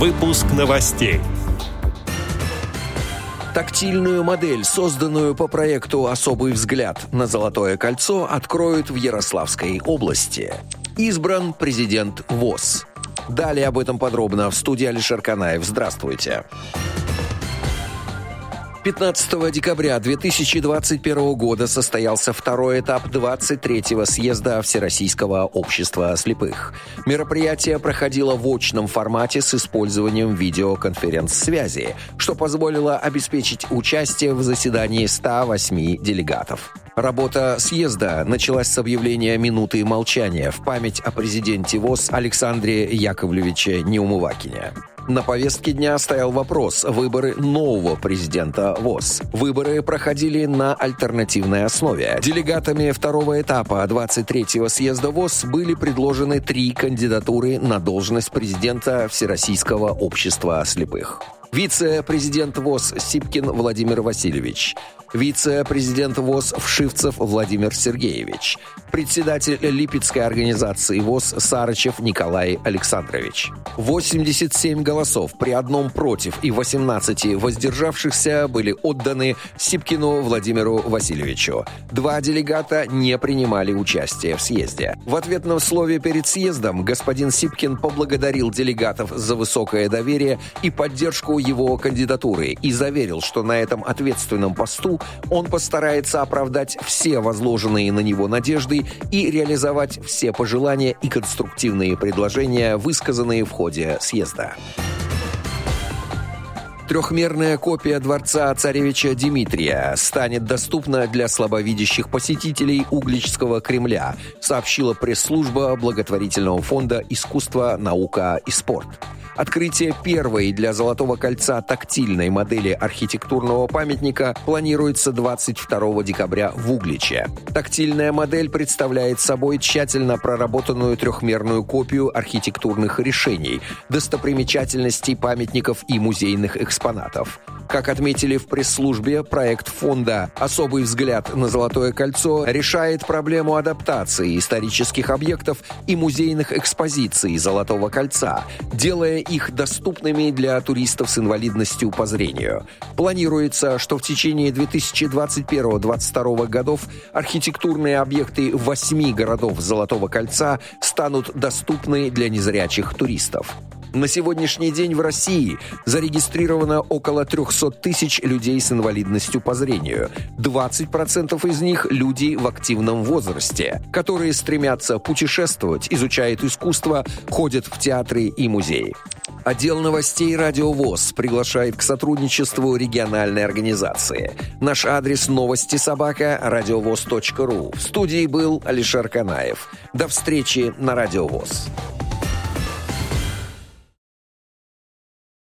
Выпуск новостей. Тактильную модель, созданную по проекту «Особый взгляд на Золотое кольцо», откроют в Ярославской области. Избран президент ВОС. Далее об этом подробно в студии Алишер Канаев. Здравствуйте. 15 декабря 2021 года состоялся второй этап 23-го съезда Всероссийского общества слепых. Мероприятие проходило в очном формате с использованием видеоконференц-связи, что позволило обеспечить участие в заседании 108 делегатов. Работа съезда началась с объявления минуты молчания в память о президенте ВОС Александре Яковлевиче Неумывакине. На повестке дня стоял вопрос выборы нового президента ВОС. Выборы проходили на альтернативной основе. Делегатами второго этапа 23-го съезда ВОС были предложены 3 кандидатуры на должность президента Всероссийского общества слепых. Вице-президент ВОС Сипкин Владимир Васильевич, вице-президент ВОС Вшивцев Владимир Сергеевич, председатель Липецкой организации ВОС Сарычев Николай Александрович. 87 голосов при одном против и 18 воздержавшихся были отданы Сипкину Владимиру Васильевичу. 2 делегата не принимали участие в съезде. В ответном слове перед съездом господин Сипкин поблагодарил делегатов за высокое доверие и поддержку его кандидатуры и заверил, что на этом ответственном посту он постарается оправдать все возложенные на него надежды и реализовать все пожелания и конструктивные предложения, высказанные в ходе съезда. Трехмерная копия дворца царевича Дмитрия станет доступна для слабовидящих посетителей Угличского Кремля, сообщила пресс-служба благотворительного фонда «Искусство, наука и спорт». Открытие первой для Золотого кольца тактильной модели архитектурного памятника планируется 22 декабря в Угличе. Тактильная модель представляет собой тщательно проработанную трехмерную копию архитектурных решений, достопримечательностей, памятников и музейных экспонатов. Как отметили в пресс-службе, проект фонда «Особый взгляд на Золотое кольцо» решает проблему адаптации исторических объектов и музейных экспозиций Золотого кольца, делая их доступными для туристов с инвалидностью по зрению. Планируется, что в течение 2021-2022 годов архитектурные объекты 8 городов Золотого кольца станут доступны для незрячих туристов. На сегодняшний день в России зарегистрировано около 300 000 людей с инвалидностью по зрению. 20% из них – люди в активном возрасте, которые стремятся путешествовать, изучают искусство, ходят в театры и музеи. Отдел новостей «Радиовоз» приглашает к сотрудничеству региональной организации. Наш адрес новости@радиовоз.ру. В студии был Алишер Канаев. До встречи на «Радиовоз».